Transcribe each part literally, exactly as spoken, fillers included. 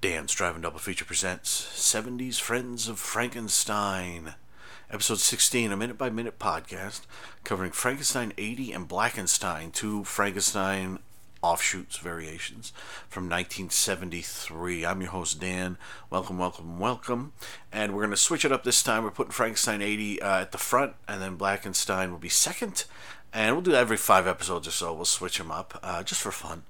Dan Striven Double Feature presents seventies Friends of Frankenstein, Episode sixteen, a minute-by-minute podcast covering Frankenstein eighty and Blackenstein, two Frankenstein offshoots variations from nineteen seventy-three. I'm your host, Dan. Welcome, welcome, welcome. And we're going to switch it up this time. We're putting Frankenstein eighty uh, at the front, and then Blackenstein will be second. And we'll do that every five episodes or so. We'll switch them up uh, just for fun.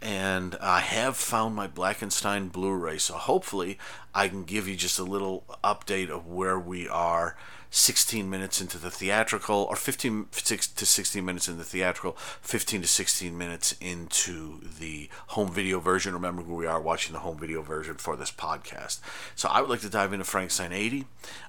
And I have found my Blackenstein Blu-ray, so hopefully I can give you just a little update of where we are sixteen minutes into the theatrical, or fifteen to sixteen minutes into the theatrical, fifteen to sixteen minutes into the home video version. Remember, we are watching the home video version for this podcast. So I would like to dive into Frankenstein eighty.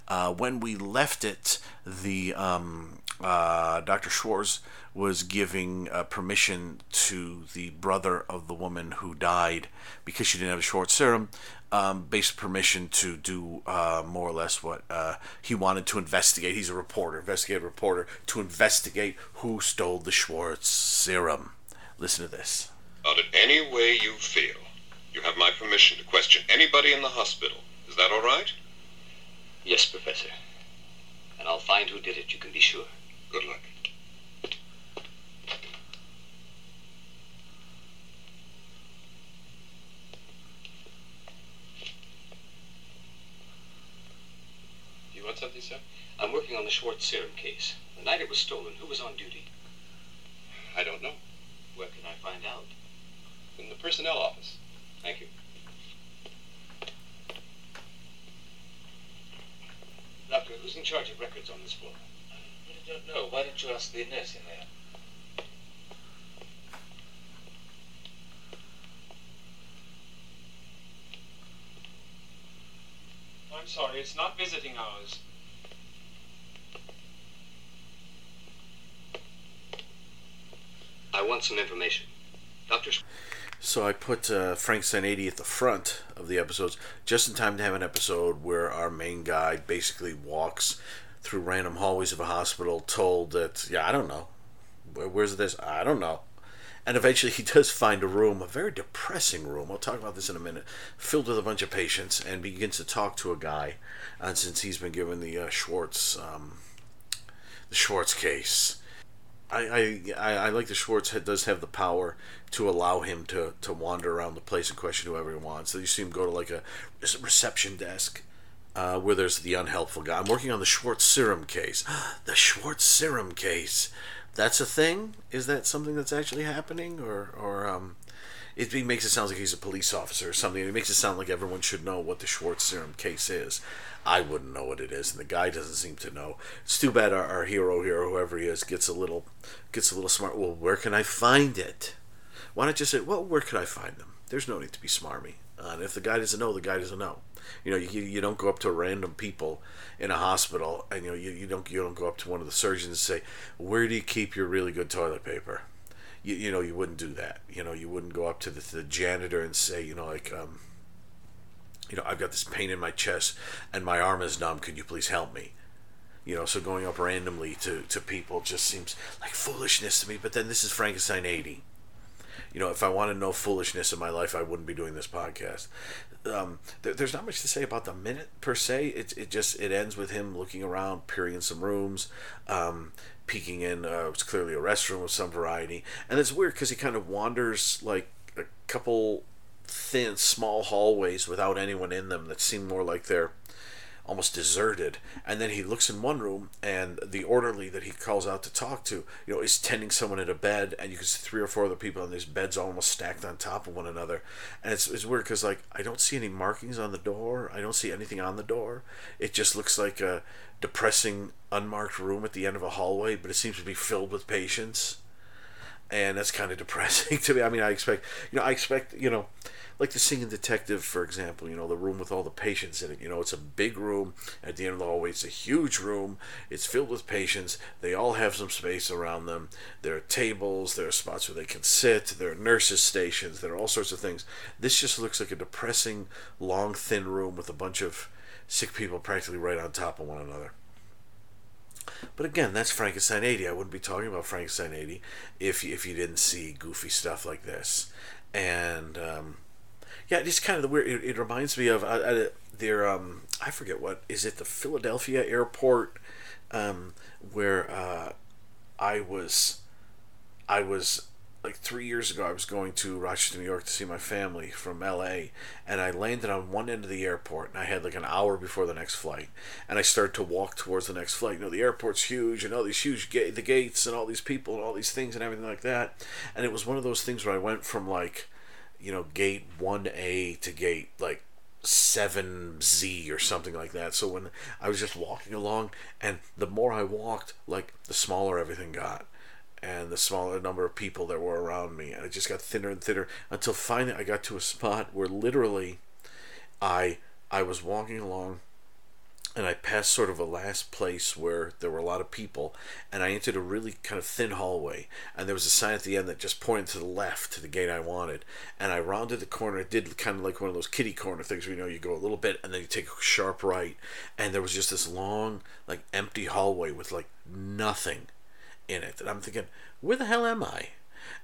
Uh, when we left it, the um, uh, Doctor Schwartz was giving uh, permission to the brother of the woman who died because she didn't have a Schwartz serum, um, based permission to do uh, more or less what uh, he wanted to investigate. He's a reporter, investigative reporter, to investigate who stole the Schwartz serum. Listen to this. Not in any way you feel. You have my permission to question anybody in the hospital. Is that all right? Yes, Professor. And I'll find who did it, you can be sure. Good luck. Something, sir? I'm working on the Schwartz serum case. The night it was stolen, who was on duty? I don't know. Where can I find out? In the personnel office. Thank you. Doctor, who's in charge of records on this floor? I don't know. Why didn't you ask the nurse in there? I'm sorry, it's not visiting hours. I want some information. Doctor Sch- so I put uh, Frankenstein eighty at the front of the episodes, just in time to have an episode where our main guy basically walks through random hallways of a hospital, told that, yeah, I don't know. Where, where's this? I don't know. And eventually he does find a room, a very depressing room, I'll talk about this in a minute, filled with a bunch of patients, and begins to talk to a guy. And since he's been given the uh, Schwartz, um, the Schwartz case, I, I, I like the Schwartz does have the power to allow him to, to wander around the place and question whoever he wants. So you see him go to like a reception desk uh, where there's the unhelpful guy. I'm working on the Schwartz serum case. The Schwartz serum case. That's a thing? Is that something that's actually happening? Or, or um, it, it makes it sound like he's a police officer or something. It makes it sound like everyone should know what the Schwartz serum case is. I wouldn't know what it is, and the guy doesn't seem to know. It's too bad our, our hero here, whoever he is, gets a little gets a little smart. Well, where can I find it? Why not just say, well, where could I find them? There's no need to be smarmy. Uh, and if the guy doesn't know, the guy doesn't know. You know, you you don't go up to random people in a hospital, and you know you, you don't you don't go up to one of the surgeons and say, "Where do you keep your really good toilet paper?" You you know you wouldn't do that. You know you wouldn't go up to the, the janitor and say, you know, like, um, you know, I've got this pain in my chest and my arm is numb. Could you please help me? You know, so going up randomly to to people just seems like foolishness to me. But then this is Frankenstein eighty. You know, if I want to know foolishness in my life, I wouldn't be doing this podcast. Um, there, there's not much to say about the minute, per se. It it just it ends with him looking around, peering in some rooms, um, peeking in. Uh, it was clearly a restroom of some variety. And it's weird because he kind of wanders like a couple thin, small hallways without anyone in them that seem more like they're almost deserted. And then he looks in one room, and the orderly that he calls out to talk to, you know, is tending someone in a bed, and you can see three or four other people, and these beds almost stacked on top of one another. And it's it's weird because, like, I don't see any markings on the door. I don't see anything on the door. It just looks like a depressing, unmarked room at the end of a hallway, but it seems to be filled with patients. And that's kind of depressing to me. I mean, I expect, you know, I expect, you know, like the Singing Detective, for example, you know, the room with all the patients in it. You know, it's a big room. At the end of the hallway, it's a huge room. It's filled with patients. They all have some space around them. There are tables. There are spots where they can sit. There are nurses' stations. There are all sorts of things. This just looks like a depressing, long, thin room with a bunch of sick people practically right on top of one another. But again, that's Frankenstein eighty. I wouldn't be talking about Frankenstein eighty if you, if you didn't see goofy stuff like this. And um, Yeah, it's kind of the weird. It, it reminds me of uh, their um, I forget what is it the Philadelphia airport, um, where uh, I was, I was like three years ago. I was going to Rochester, New York, to see my family from L A, and I landed on one end of the airport, and I had like an hour before the next flight, and I started to walk towards the next flight. You know, the airport's huge, and all these huge ga- the gates, and all these people, and all these things, and everything like that. And it was one of those things where I went from like, you know, gate one A to gate like seven Z or something like that. So when I was just walking along, and the more I walked, like the smaller everything got, and the smaller number of people that were around me, and it just got thinner and thinner until finally I got to a spot where literally I I was walking along, and I passed sort of a last place where there were a lot of people, and I entered a really kind of thin hallway, and there was a sign at the end that just pointed to the left to the gate I wanted, and I rounded the corner. It did kind of like one of those kitty corner things where, you know, you go a little bit and then you take a sharp right, and there was just this long like empty hallway with like nothing in it, and I'm thinking, where the hell am I?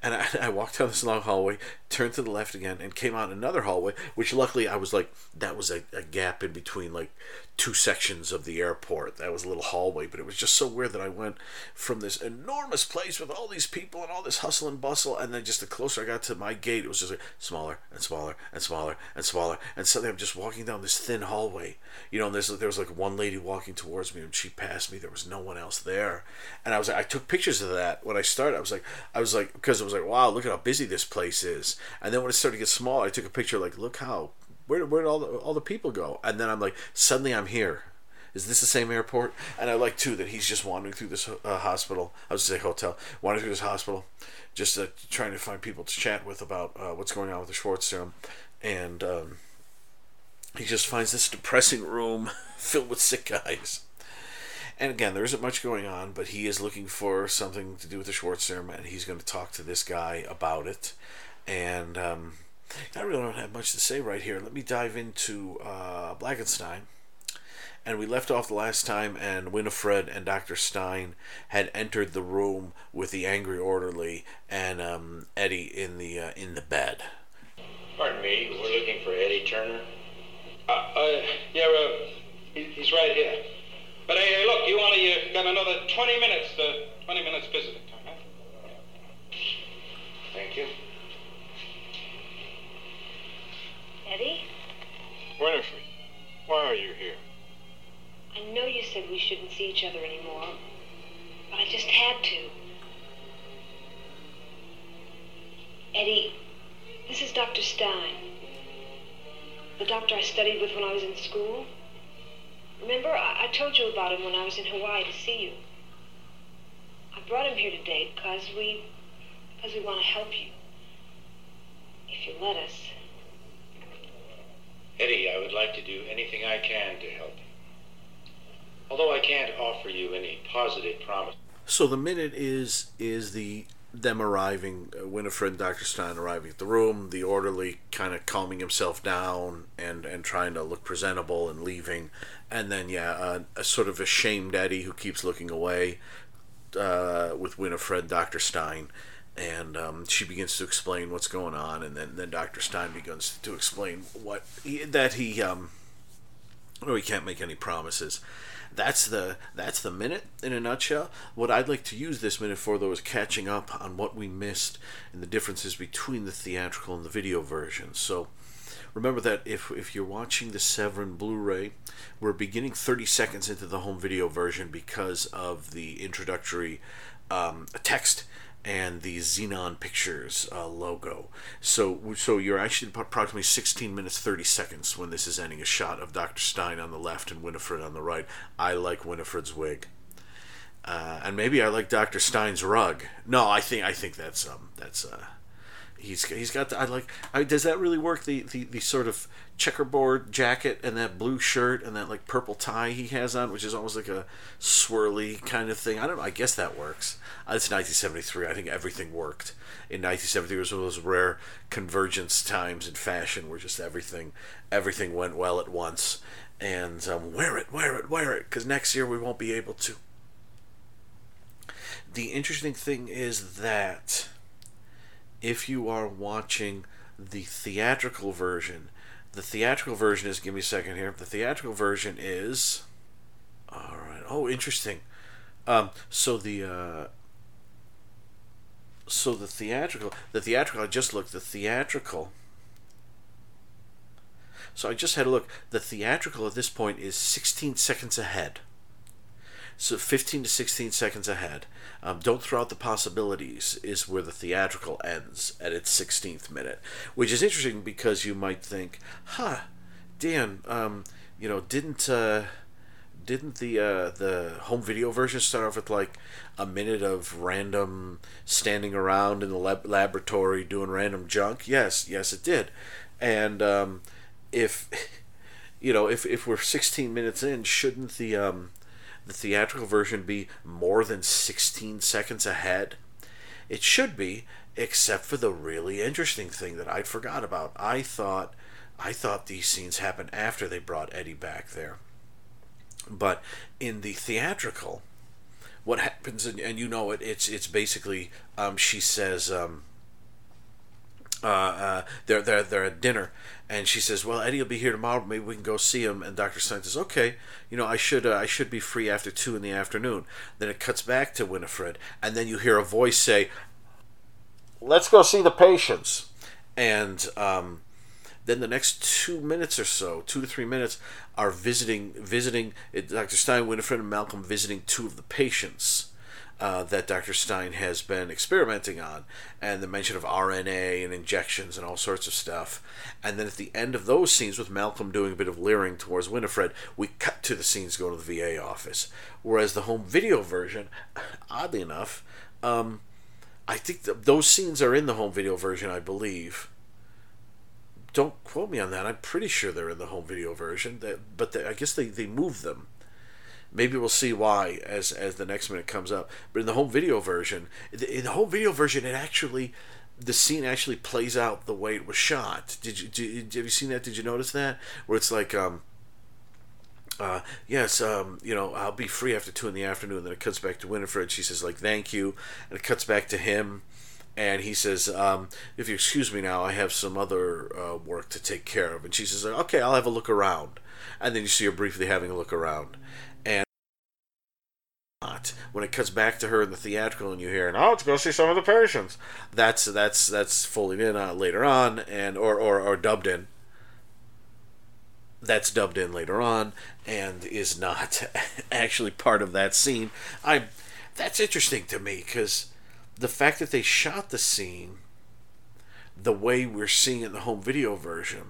And I, I walked down this long hallway, turned to the left again, and came out another hallway, which luckily I was like, that was a, a gap in between like two sections of the airport. That was a little hallway, but it was just so weird that I went from this enormous place with all these people and all this hustle and bustle, and then just the closer I got to my gate, it was just like smaller and smaller and smaller and smaller, and suddenly I'm just walking down this thin hallway, you know, and there's, there was like one lady walking towards me, and she passed me. There was no one else there, and I was like, I took pictures of that when I started. I was like, I was like, because I was like, wow, look at how busy this place is. And then when it started to get smaller, I took a picture like, look how, where, where did all the, all the people go? And then I'm like, suddenly I'm here. Is this the same airport? And I like, too, that he's just wandering through this uh, hospital. I was going to say hotel. Wandering through this hospital, just uh, trying to find people to chat with about uh, what's going on with the Schwartz serum. And um, he just finds this depressing room filled with sick guys. And again, there isn't much going on, but he is looking for something to do with the Schwartz serum, and he's going to talk to this guy about it. And um, I really don't have much to say right here. Let me dive into uh, Blackenstein. And we left off the last time, and Winifred and Doctor Stein had entered the room with the angry orderly and um, Eddie in the uh, in the bed. Pardon me, we're looking for Eddie Turner. Uh, uh, yeah, uh, he's right here. But hey, look, you only got another twenty minutes, uh, twenty minutes visiting time, huh? Thank you. Eddie? Winifred, why are you here? I know you said we shouldn't see each other anymore, but I just had to. Eddie, this is Doctor Stein, the doctor I studied with when I was in school. Remember, I-, I told you about him when I was in Hawaii to see you. I brought him here today because we, because we want to help you, if you let us. Eddie, I would like to do anything I can to help you, although I can't offer you any positive promise. So the minute is is the them arriving, uh, Winifred and Doctor Stein arriving at the room, the orderly kind of calming himself down and, and trying to look presentable and leaving, and then, yeah, uh, a sort of ashamed Eddie who keeps looking away uh, with Winifred, Doctor Stein, and um, she begins to explain what's going on, and then, then Doctor Stein begins to explain what he, that he, um, oh, he can't make any promises. That's the that's the minute in a nutshell. What I'd like to use this minute for, though, is catching up on what we missed and the differences between the theatrical and the video version. So remember that if if you're watching the Severin Blu-ray, we're beginning thirty seconds into the home video version because of the introductory um, text and the Xenon Pictures uh, logo. So so you're actually approximately sixteen minutes, thirty seconds when this is ending. A shot of Doctor Stein on the left and Winifred on the right. I like Winifred's wig. Uh, and maybe I like Doctor Stein's rug. No, I think I think that's... um that's uh, He's He's got... The, I like... I, does that really work? The, the, the sort of checkerboard jacket and that blue shirt and that like purple tie he has on, which is almost like a swirly kind of thing. I don't know. I guess that works. It's nineteen seventy-three. I think everything worked. In nineteen seventy-three, it was one of those rare convergence times in fashion where just everything everything went well at once. And um, wear it, wear it, wear it, because next year we won't be able to. The interesting thing is that if you are watching the theatrical version. The theatrical version is, give me a second here, the theatrical version is, all right, oh, interesting. Um, so the, uh, so the theatrical, the theatrical, I just looked, the theatrical, so I just had a look, the theatrical at this point is sixteen seconds ahead. So fifteen to sixteen seconds ahead. Um, Don't Throw Out the Possibilities is where the theatrical ends at its sixteenth minute, which is interesting because you might think, huh, Dan, um, you know, didn't uh, didn't the uh, the home video version start off with like a minute of random standing around in the lab- laboratory doing random junk? Yes, yes, it did. And um, if, you know, if, if we're sixteen minutes in, shouldn't the... Um, the theatrical version be more than sixteen seconds ahead? It should be, except for the really interesting thing that I forgot about. I thought I thought these scenes happened after they brought Eddie back there. But in the theatrical, what happens, and, and you know it, it's it's basically, um, she says, um, uh, uh, they're, they're, they're at dinner, and she says, well, Eddie will be here tomorrow. Maybe we can go see him. And Doctor Stein says, okay, you know, I should uh, I should be free after two in the afternoon. Then it cuts back to Winifred. And then you hear a voice say, let's go see the patients. And um, then the next two minutes or so, two to three minutes, are visiting, visiting Doctor Stein, Winifred, and Malcolm visiting two of the patients Uh, that Doctor Stein has been experimenting on, and the mention of R N A and injections and all sorts of stuff. And then at the end of those scenes, with Malcolm doing a bit of leering towards Winifred, we cut to the scenes going to the V A office. Whereas the home video version, oddly enough, um, I think th- those scenes are in the home video version, I believe. Don't quote me on that. I'm pretty sure they're in the home video version, that, but they, I guess they, they moved them. Maybe we'll see why as as the next minute comes up. But in the home video version, in the home video version, it actually, the scene actually plays out the way it was shot. Did you, did, have you seen that? Did you notice that? Where it's like, um, uh, yes, um, you know, I'll be free after two in the afternoon. And then it cuts back to Winifred. She says, like, thank you. And it cuts back to him. And he says, um, if you excuse me now, I have some other uh, work to take care of. And she says, okay, I'll have a look around. And then you see her briefly having a look around. When it cuts back to her in the theatrical and you hear, oh, let's go see some of the patients, that's that's that's folded in uh, later on, and or, or or dubbed in. That's dubbed in later on and is not actually part of that scene. I that's interesting to me, because the fact that they shot the scene the way we're seeing it in the home video version,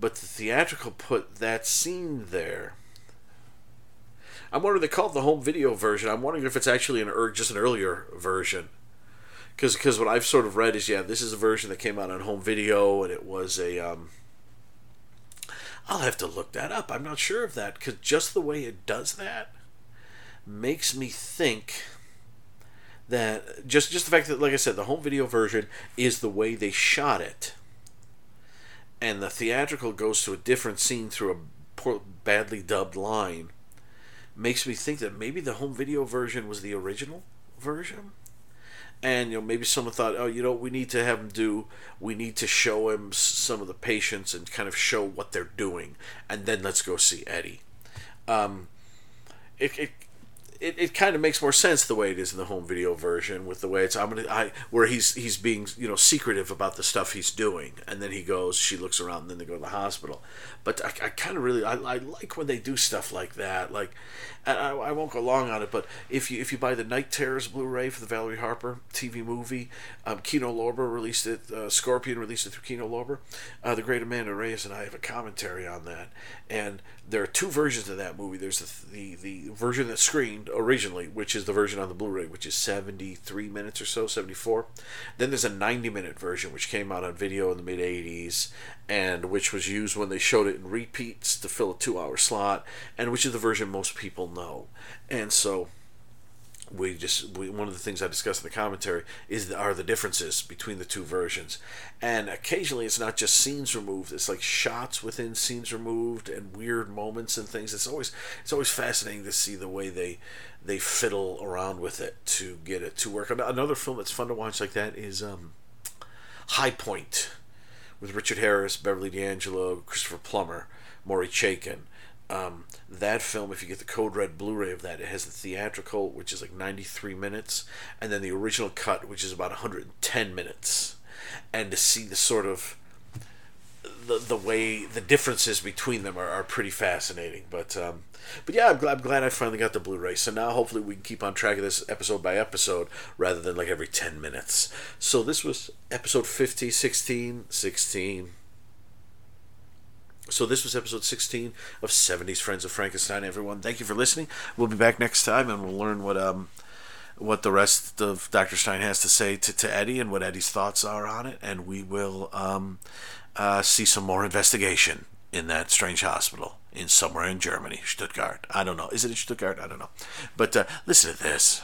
but the theatrical put that scene there. I'm wondering, they call it the home video version. I'm wondering if it's actually an er, just an earlier version. Because what I've sort of read is, yeah, this is a version that came out on home video, and it was a... Um, I'll have to look that up. I'm not sure of that, because just the way it does that makes me think that... Just, just the fact that, like I said, the home video version is the way they shot it. And the theatrical goes to a different scene through a poor, badly dubbed line. Makes me think that maybe the home video version was the original version, and you know, maybe someone thought, oh, you know, we need to have him do, we need to show him some of the patients and kind of show what they're doing, and then let's go see Eddie. Um, it it it, it kind of makes more sense the way it is in the home video version, with the way it's I'm gonna I where he's he's being, you know, secretive about the stuff he's doing, and then he goes, she looks around, and then they go to the hospital. But I, I kind of really, I, I like when they do stuff like that. Like, and I, I won't go long on it, but if you if you buy the Night Terrors Blu-ray for the Valerie Harper T V movie, um, Kino Lorber released it, uh, Scorpion released it through Kino Lorber. Uh, the great Amanda Reyes and I have a commentary on that. And there are two versions of that movie. There's the, the, the version that screened originally, which is the version on the Blu-ray, which is seventy-three minutes or so, seventy-four. Then there's a ninety-minute version, which came out on video in the mid-eighties, and which was used when they showed it in repeats to fill a two-hour slot, and which is the version most people know. And so we just we, one of the things I discuss in the commentary is the, are the differences between the two versions. And occasionally it's not just scenes removed, it's like shots within scenes removed and weird moments and things. It's always it's always fascinating to see the way they they fiddle around with it to get it to work. Another film that's fun to watch like that is um, High Point. with Richard Harris, Beverly D'Angelo, Christopher Plummer, Maury Chaykin. Um, that film, if you get the Code Red Blu-ray of that, it has the theatrical, which is like ninety-three minutes, and then the original cut, which is about one hundred ten minutes. And to see the sort of the the way the differences between them are, are pretty fascinating. But um, but yeah, I'm glad, I'm glad I finally got the Blu-ray. So now hopefully we can keep on track of this episode by episode rather than like every ten minutes. So this was episode fifty, sixteen, sixteen. So this was episode sixteen of seventies Friends of Frankenstein, everyone. Thank you for listening. We'll be back next time, and we'll learn what um what the rest of Doctor Stein has to say to, to Eddie and what Eddie's thoughts are on it. And we will um uh, see some more investigation in that strange hospital in somewhere in Germany, Stuttgart. I don't know. Is it in Stuttgart? I don't know. But uh, listen to this.